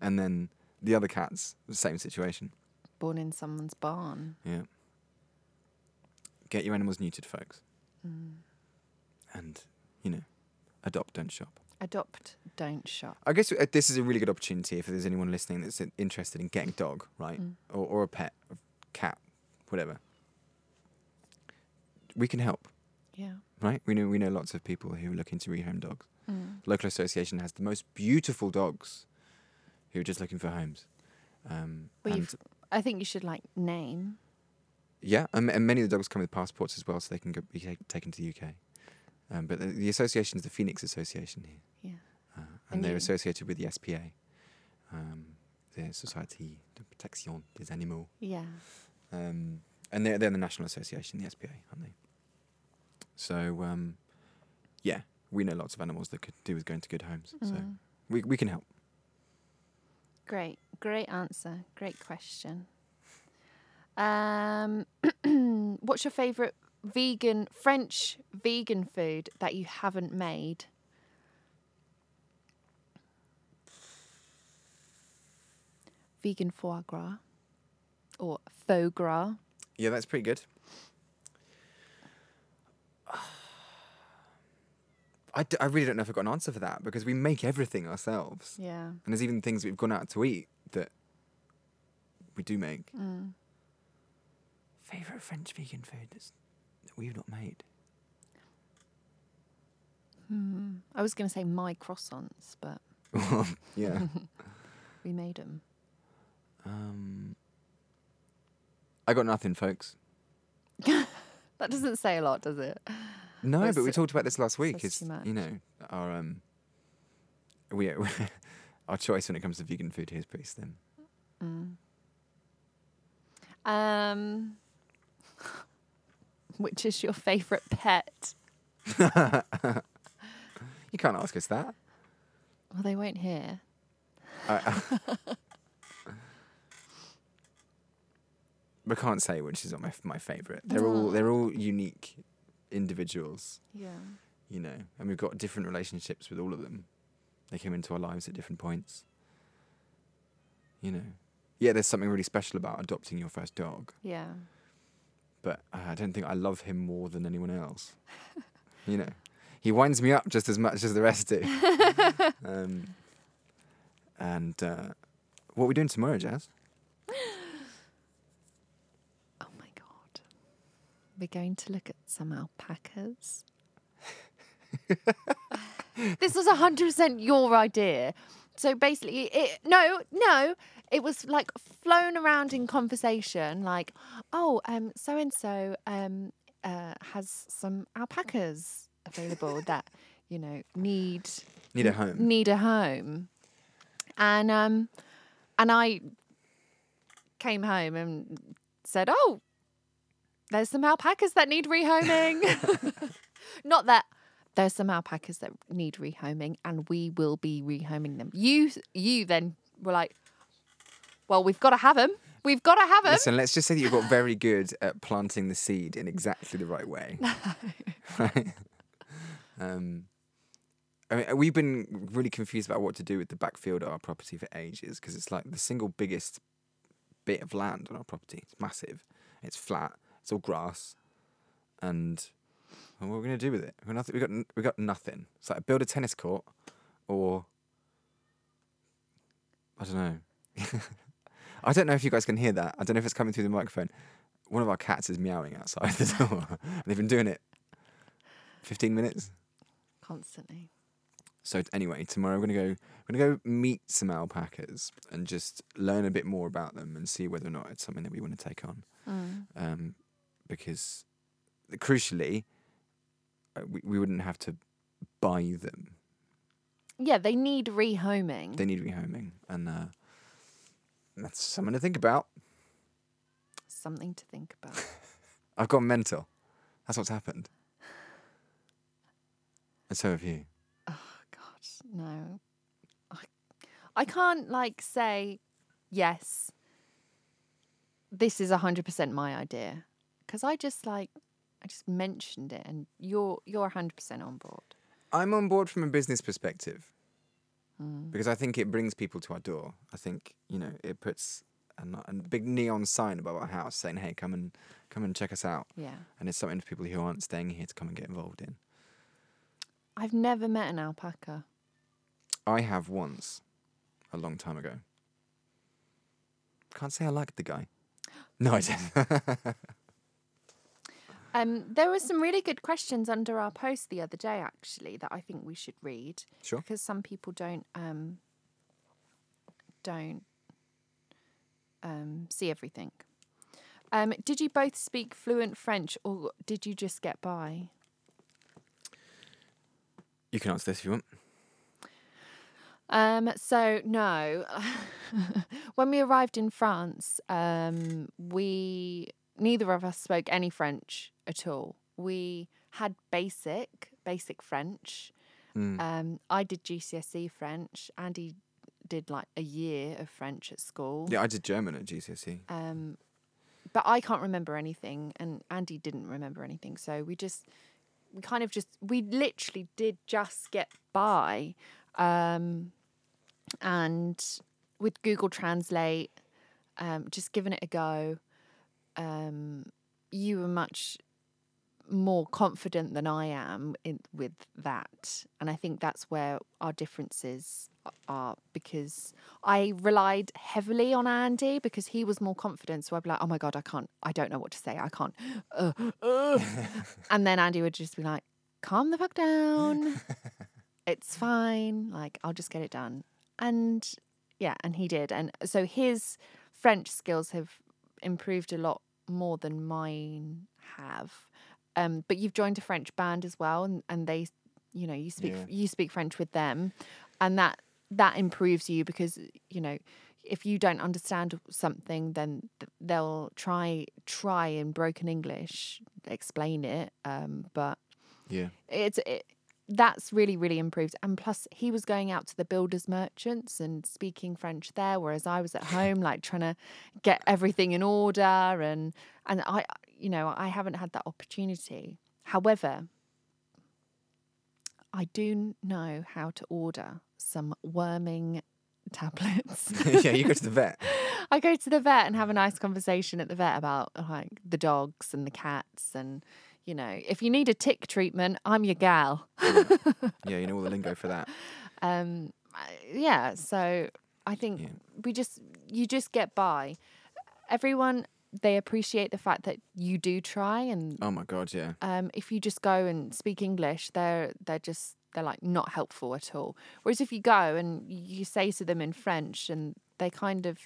And then the other cats, the same situation. Born in someone's barn. Yeah. Get your animals neutered, folks. Mm. And, adopt, don't shop. Adopt, don't shop. I guess this is a really good opportunity if there's anyone listening that's interested in getting a dog, right? Mm. Or a pet, a cat, whatever. We can help. Yeah. Right? We know lots of people who are looking to rehome dogs. Mm. The local association has the most beautiful dogs who are just looking for homes. I think you should name. Yeah, and many of the dogs come with passports as well, so they can be taken to the UK. But the association is the Phoenix Association here. Yeah. And they're associated with the SPA, the Société de protection des animaux. Yeah. And they're the national association, the SPA, aren't they? So, we know lots of animals that could do with going to good homes. Mm. So we can help. Great answer. Great question. What's your favourite French vegan food that you haven't made? Vegan foie gras or faux gras. Yeah, that's pretty good. I really don't know if I've got an answer for that because we make everything ourselves. Yeah. And there's even things we've gone out to eat that we do make. Mm. Favourite French vegan food that we've not made? I was going to say my croissants, but... yeah. We made them. I got nothing, folks. That doesn't say a lot, does it? No, but we talked about this last week. It's, you know, our choice when it comes to vegan food here is pretty slim. Which is your favourite pet? You can't ask us that. Well, they won't hear. I can't say which is my favourite. They're all unique individuals. Yeah. You know, and we've got different relationships with all of them. They came into our lives at different points. You know. Yeah, there's something really special about adopting your first dog. Yeah. But I don't think I love him more than anyone else. You know. He winds me up just as much as the rest do. And what are we doing tomorrow, Jazz? We're going to look at some alpacas. This was 100% your idea. So basically, it was like flown around in conversation, like, oh, so-and-so has some alpacas available that, you know, need a home. And I came home and said, oh, there's some alpacas that need rehoming. Not that there's some alpacas that need rehoming, and we will be rehoming them. You then were like, well, we've got to have them. We've got to have them. Listen, let's just say that you got very good at planting the seed in exactly the right way. Right? I mean, we've been really confused about what to do with the backfield at our property for ages, because it's like the single biggest bit of land on our property. It's massive. It's flat. It's all grass, and what are we going to do with it? We got nothing. It's like build a tennis court, or I don't know. I don't know if you guys can hear that. I don't know if it's coming through the microphone. One of our cats is meowing outside the door. They've been doing it 15 minutes constantly. So anyway, tomorrow we're going to go meet some alpacas and just learn a bit more about them and see whether or not it's something that we want to take on. Because crucially, we wouldn't have to buy them. Yeah, they need rehoming. And that's something to think about. I've gone mental. That's what's happened. And so have you. Oh, God, no. I can't, say yes. This is 100% my idea, because I just mentioned it, and you're 100% on board. I'm on board from a business perspective, because I think it brings people to our door. I think it puts a big neon sign above our house saying, "Hey, come and check us out." Yeah, and it's something for people who aren't staying here to come and get involved in. I've never met an alpaca. I have once, a long time ago. Can't say I liked the guy. No, I didn't. There were some really good questions under our post the other day, actually, that I think we should read. Sure. Because some people don't see everything. Did you both speak fluent French, or did you just get by? You can answer this if you want. So, no. When we arrived in France, neither of us spoke any French at all. We had basic French. I did GCSE French. Andy did a year of French at school. Yeah, I did German at GCSE. But I can't remember anything, and Andy didn't remember anything. So we literally did just get by. And with Google Translate, just giving it a go, you were much more confident than I am with that. And I think that's where our differences are because I relied heavily on Andy because he was more confident. So I'd be like, oh my God, I don't know what to say. I can't. And then Andy would just be like, calm the fuck down. It's fine. Like, I'll just get it done. And yeah, and he did. And so his French skills have improved a lot more than mine have. But you've joined a French band as well, and they, you know, you speak French with them, and that improves you because, you know, if you don't understand something, then they'll try in broken English explain it. But yeah, that's really, really improved. And plus, he was going out to the builders merchants and speaking French there, whereas I was at home, like, trying to get everything in order. And I, you know, I haven't had that opportunity. However, I do know how to order some worming tablets. Yeah, you go to the vet. I go to the vet and have a nice conversation at the vet about, like, the dogs and the cats and... You know, if you need a tick treatment, I'm your gal. Yeah, you know all the lingo for that. Yeah, so I think you just get by. Everyone, they appreciate the fact that you do try and... Oh my God, yeah. If you just go and speak English, they're like not helpful at all. Whereas if you go and you say to them in French and... They kind of,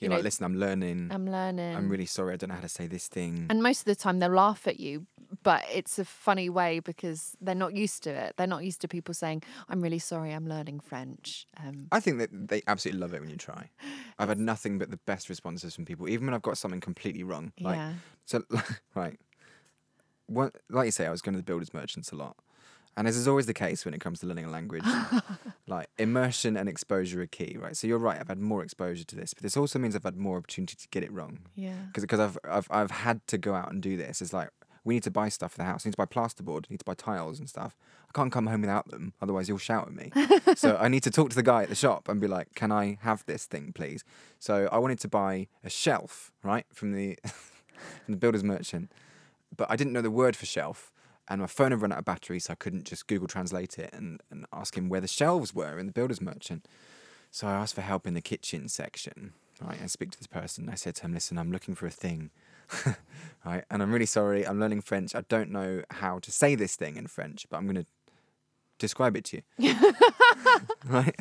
you know, like, listen, I'm learning. I'm really sorry. I don't know how to say this thing. And most of the time they'll laugh at you, but it's a funny way because they're not used to it. They're not used to people saying, I'm really sorry, I'm learning French. I think that they absolutely love it when you try. I've had nothing but the best responses from people, even when I've got something completely wrong. Like, yeah. So, right. Well, like you say, I was going to the builders merchants a lot. And as is always the case when it comes to learning a language, like immersion and exposure are key, right? So you're right, I've had more exposure to this, but this also means I've had more opportunity to get it wrong. Yeah. Because I've had to go out and do this. It's like, we need to buy stuff for the house. We need to buy plasterboard. We need to buy tiles and stuff. I can't come home without them, otherwise he'll shout at me. So I need to talk to the guy at the shop and be like, can I have this thing, please? So I wanted to buy a shelf, right, from the builder's merchant, but I didn't know the word for shelf. And my phone had run out of battery, so I couldn't just Google Translate it and ask him where the shelves were in the builder's merchant. So I asked for help in the kitchen section, right? And I speak to this person. I said to him, listen, I'm looking for a thing, right? And I'm really sorry. I'm learning French. I don't know how to say this thing in French, but I'm going to describe it to you. Right?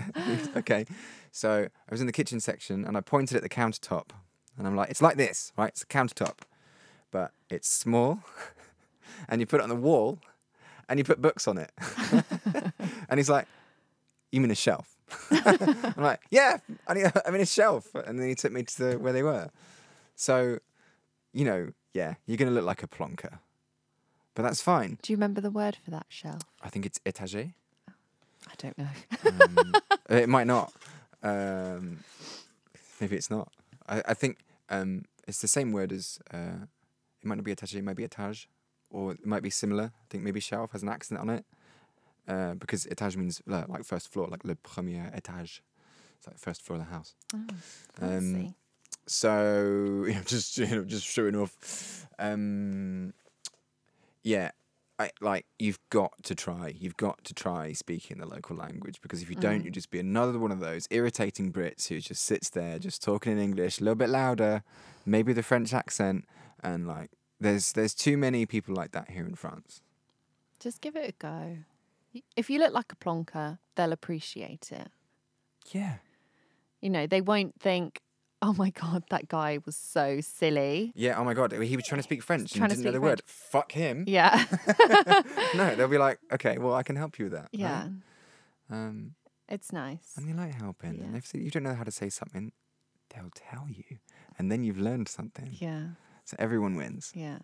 Okay. So I was in the kitchen section, and I pointed at the countertop. And I'm like, it's like this, right? It's a countertop. But it's small... And you put it on the wall and you put books on it. And he's like, you mean a shelf? I'm like, yeah, I mean a shelf. And then he took me to where they were. So, you know, yeah, you're going to look like a plonker. But that's fine. Do you remember the word for that shelf? I think it's étagère. I don't know. It might not. Maybe it's not. I think it's the same word as, it might not be étagère, it might be étage. Or it might be similar. I think maybe shelf has an accent on it. Because étage means like first floor, like le premier étage. It's like first floor of the house. Oh, fancy. So yeah, just showing off. Yeah, you've got to try speaking the local language, because if you don't, you'll just be another one of those irritating Brits who just sits there just talking in English, a little bit louder, maybe the French accent, and like. There's too many people like that here in France. Just give it a go. If you look like a plonker, they'll appreciate it. Yeah. You know, they won't think, oh my God, that guy was so silly. Yeah, oh my God, he was trying to speak French and didn't know the word. Fuck him. Yeah. No, they'll be like, okay, well, I can help you with that. Yeah. Right? It's nice. And they like helping. Yeah. And if you don't know how to say something, they'll tell you. And then you've learned something. Yeah. So everyone wins. Yeah.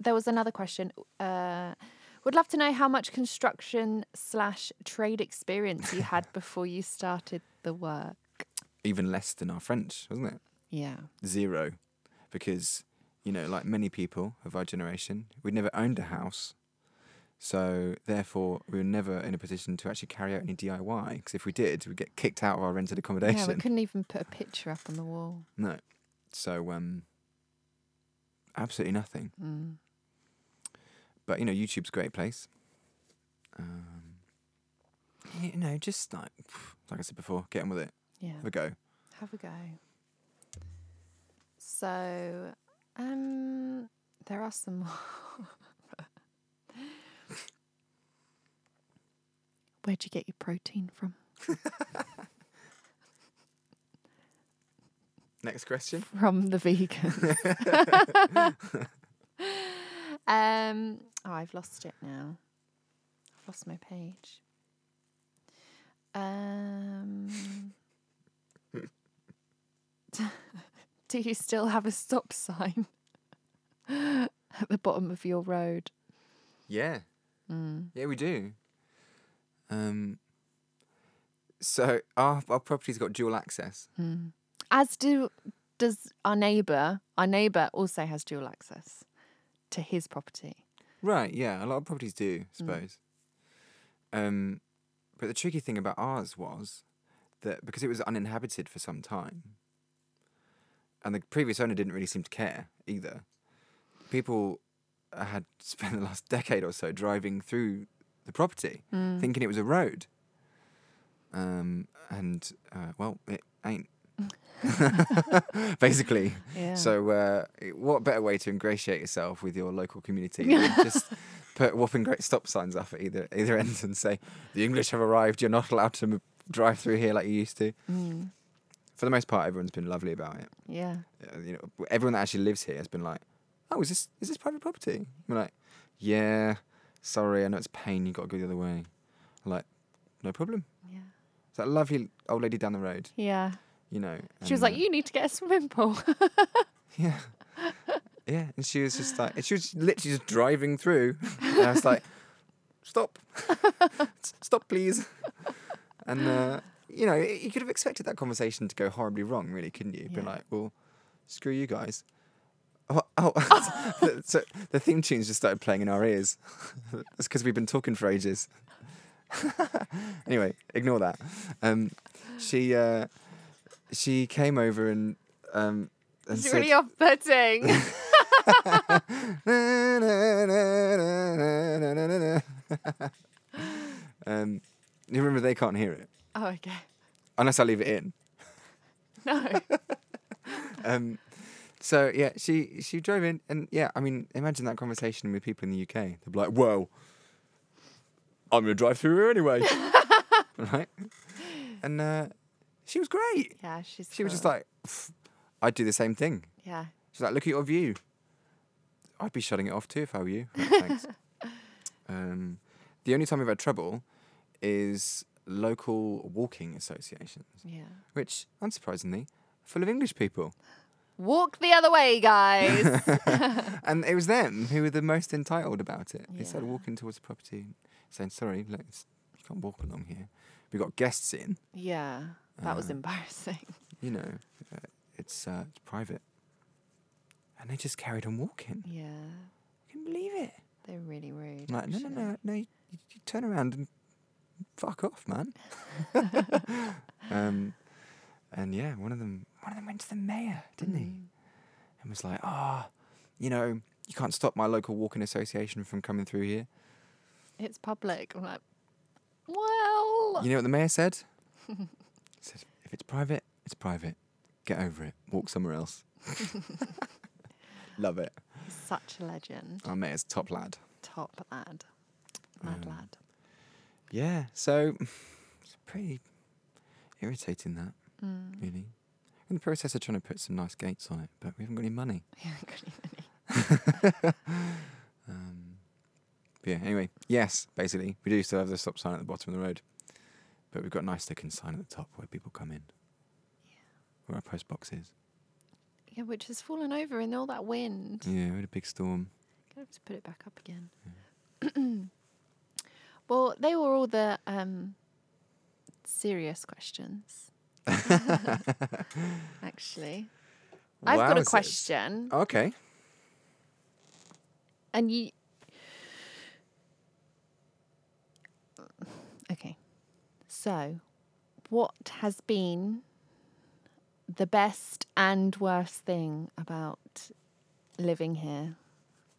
There was another question. Would love to know how much construction/trade experience you had before you started the work. Even less than our French, wasn't it? Yeah. Zero. Because, you know, like many people of our generation, we'd never owned a house. So therefore, we were never in a position to actually carry out any DIY, because if we did, we'd get kicked out of our rented accommodation. Yeah, we couldn't even put a picture up on the wall. No. So absolutely nothing. But, you know, YouTube's a great place. You know, just like I said before, get on with it. Yeah. Have a go. Have a go. So, there are some more. Where'd you get your protein from? Next question. From the vegan. Oh, I've lost it now. I've lost my page. Do you still have a stop sign at the bottom of your road? Yeah. Mm. Yeah, we do. So our property's got dual access. Mm. As does our neighbour. Our neighbour also has dual access to his property. Right, yeah. A lot of properties do, I suppose. Mm. But the tricky thing about ours was that because it was uninhabited for some time, and the previous owner didn't really seem to care either, people had spent the last decade or so driving through the property, thinking it was a road. Well, it ain't. Basically. Yeah. So what better way to ingratiate yourself with your local community than just put whopping great stop signs up at either end and say, the English have arrived, you're not allowed to drive through here like you used to. Mm. For the most part, everyone's been lovely about it. Yeah. You know, everyone that actually lives here has been like, oh, is this private property? We're like, yeah, sorry, I know it's a pain, you've got to go the other way. I'm like, no problem. Yeah. It's that lovely old lady down the road. Yeah. You know. She was like, you need to get a swimming pool. Yeah. Yeah. And she was just like, and she was literally just driving through. And I was like, stop. Stop, please. And, you know, you could have expected that conversation to go horribly wrong, really, couldn't you? Yeah. Be like, well, screw you guys. Oh. So the theme tunes just started playing in our ears. That's because we've been talking for ages. Anyway, ignore that. She came over and it's said, really off-putting. You remember they can't hear it. Oh, okay. Unless I leave it in. No. So yeah, she drove in, and yeah, I mean, imagine that conversation with people in the UK. They'd be like, "Whoa, I'm gonna drive through here anyway," right? And she was great. Yeah, she was just like, I'd do the same thing. Yeah. She's like, look at your view. I'd be shutting it off too if I were you. Like, thanks. The only time we've had trouble is local walking associations. Yeah. Which, unsurprisingly, are full of English people. Walk the other way, guys. And it was them who were the most entitled about it. Yeah. They started walking towards the property saying, sorry, look, you can't walk along here. We got guests in. Yeah. That was embarrassing. You know, it's private. And they just carried on walking. Yeah. I couldn't believe it. They're really rude. I'm like, no, you turn around and fuck off, man. And yeah, one of them went to the mayor, didn't he? And was like, you know, you can't stop my local walking association from coming through here. It's public. I'm like, well. You know what the mayor said? He said, if it's private, it's private. Get over it. Walk somewhere else. Love it. He's such a legend. Our mayor's top lad. Top lad. Mad lad. Yeah, so it's pretty irritating, that, really. In the process of trying to put some nice gates on it, but we haven't got any money. We haven't got any money. But yeah, anyway, yes, basically, we do still have the stop sign at the bottom of the road. But we've got a nice sticking sign at the top where people come in. Yeah. Where our post box is. Yeah, which has fallen over in all that wind. Yeah, we had a big storm. Gonna have to put it back up again. Yeah. Well, they were all the serious questions. Actually. I've got a question. Okay. And you... Okay. So, what has been the best and worst thing about living here?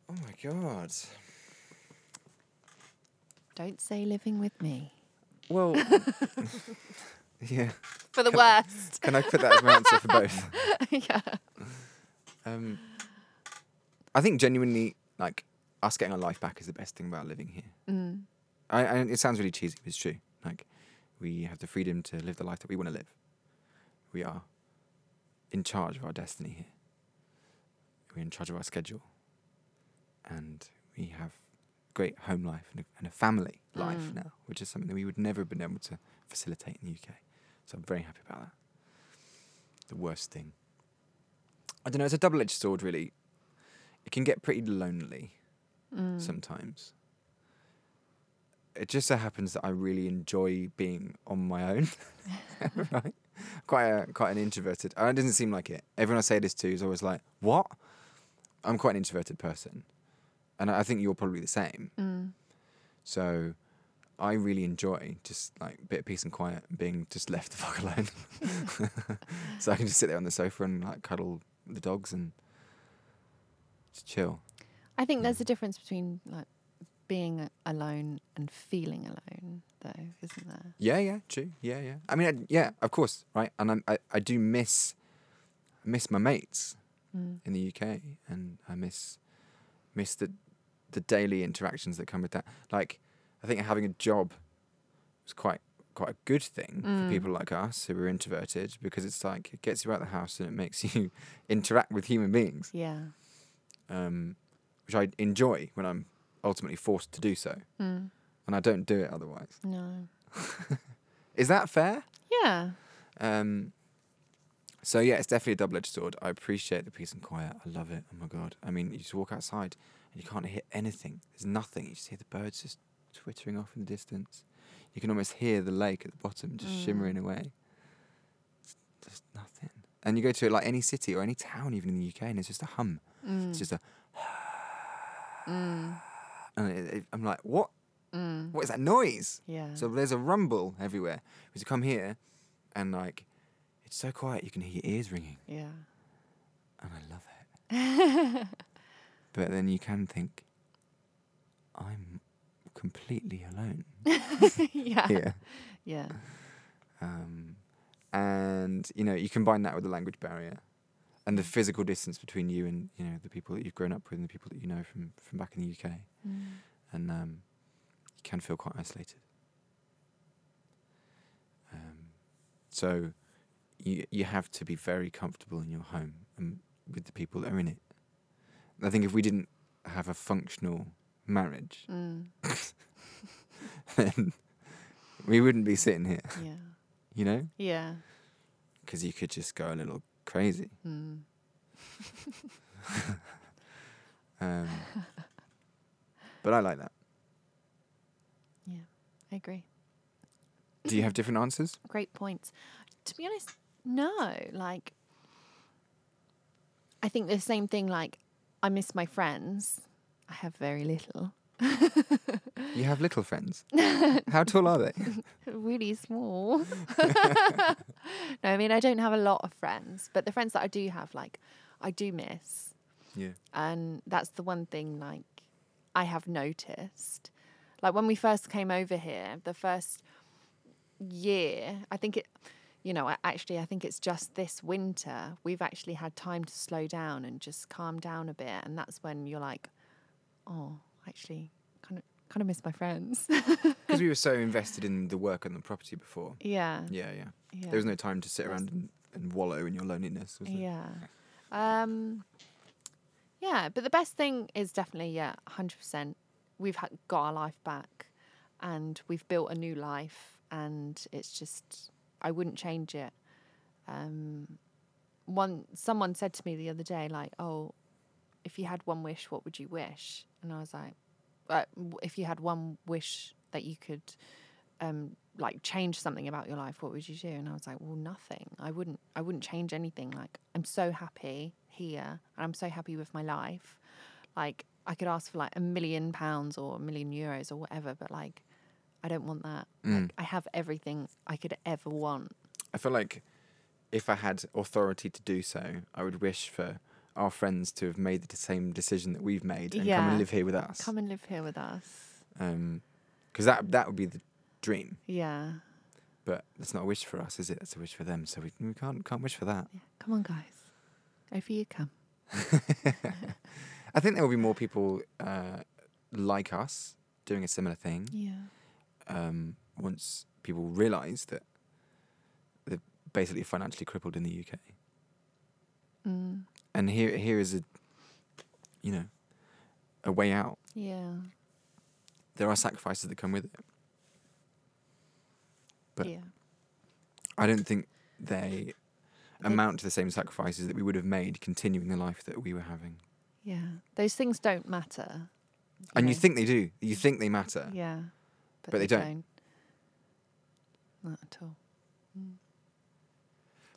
Oh, my God. Don't say living with me. Well, yeah. For the worst. Can I put that as my answer for both? Yeah. I think genuinely, like, us getting our life back is the best thing about living here. Mm. And it sounds really cheesy, but it's true. Like, we have the freedom to live the life that we want to live. We are in charge of our destiny here. We're in charge of our schedule. And we have great home life and a family life now, which is something that we would never have been able to facilitate in the UK. So I'm very happy about that. The worst thing, I don't know, it's a double-edged sword, really. It can get pretty lonely sometimes. It just so happens that I really enjoy being on my own. Right? Quite an introverted. It doesn't seem like it. Everyone I say this to is always like, what? I'm quite an introverted person. And I think you're probably the same. Mm. So I really enjoy just like a bit of peace and quiet and being just left the fuck alone. So I can just sit there on the sofa and like cuddle the dogs and just chill. I think there's a difference between like being alone and feeling alone though, isn't there? Yeah, true. Yeah. I mean, of course, right? And I do miss my mates in the UK, and I miss the daily interactions that come with that. Like, I think having a job was quite a good thing for people like us who are introverted, because it's like it gets you out of the house and it makes you interact with human beings. Yeah. Which I enjoy when I'm ultimately forced to do so. Mm. And I don't do it otherwise. No. Is that fair? Yeah. So, yeah, it's definitely a double-edged sword. I appreciate the peace and quiet. I love it. Oh, my God. I mean, you just walk outside and you can't hear anything. There's nothing. You just hear the birds just twittering off in the distance. You can almost hear the lake at the bottom just shimmering away. It's just nothing. And you go to, like, any city or any town, even in the UK, and it's just a hum. It's just a... And I'm like, what? What is that noise? Yeah. So there's a rumble everywhere. Because you come here and, like... It's so quiet, you can hear your ears ringing. Yeah. And I love it. But then you can think, I'm completely alone. Yeah. Here. Yeah. And, you know, you combine that with the language barrier and the physical distance between you and, you know, the people that you've grown up with and the people that you know from back in the UK. Mm. And you can feel quite isolated. So... You have to be very comfortable in your home and with the people that are in it. I think if we didn't have a functional marriage, then we wouldn't be sitting here. Yeah. You know? Yeah. Because you could just go a little crazy. Mm. But I like that. Yeah, I agree. Do you have different answers? Great points. To be honest... No, like, I think the same thing, like, I miss my friends. I have very little. You have little friends? How tall are they? Really small. No, I mean, I don't have a lot of friends, but the friends that I do have, like, I do miss. Yeah. And that's the one thing, like, I have noticed. Like, when we first came over here, the first year, I think it... You know, I think it's just this winter we've actually had time to slow down and just calm down a bit, and that's when you're like, oh, actually, kind of miss my friends. Because we were so invested in the work and the property before. Yeah. Yeah. There was no time to sit around and wallow in your loneliness, was there? Yeah. Yeah, but the best thing is definitely, 100%. We've got our life back, and we've built a new life, and it's just... I wouldn't change it. Someone said to me the other day, like, oh, if you had one wish, what would you wish? And I was like, if you had one wish that you could, like, change something about your life, what would you do? And I was like, well, nothing. I wouldn't change anything. Like, I'm so happy here, and I'm so happy with my life. Like, I could ask for, like, £1 million or €1 million or whatever, but, like, I don't want that. Like, I have everything I could ever want. I feel like if I had authority to do so, I would wish for our friends to have made the same decision that we've made and come and live here with us. Because that would be the dream. Yeah. But that's not a wish for us, is it? That's a wish for them. So we can't wish for that. Yeah. Come on, guys. Over you come. I think there will be more people like us doing a similar thing. Yeah. Once people realise that they're basically financially crippled in the UK. Mm. And here is a way out. Yeah. There are sacrifices that come with it. But yeah. I don't think they amount to the same sacrifices that we would have made continuing the life that we were having. Yeah. Those things don't matter. You think they do. You think they matter. Yeah. But they don't. Not at all. Mm.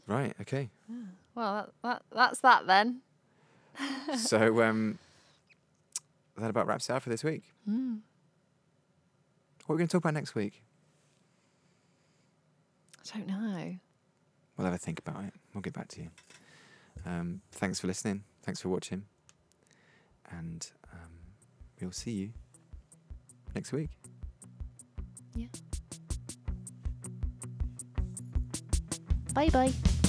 Right, okay. Yeah. Well, that's that then. So that about wraps it up for this week. Mm. What are we going to talk about next week? I don't know. We'll have a think about it. We'll get back to you. Thanks for listening. Thanks for watching. And we'll see you next week. Yeah. Bye-bye.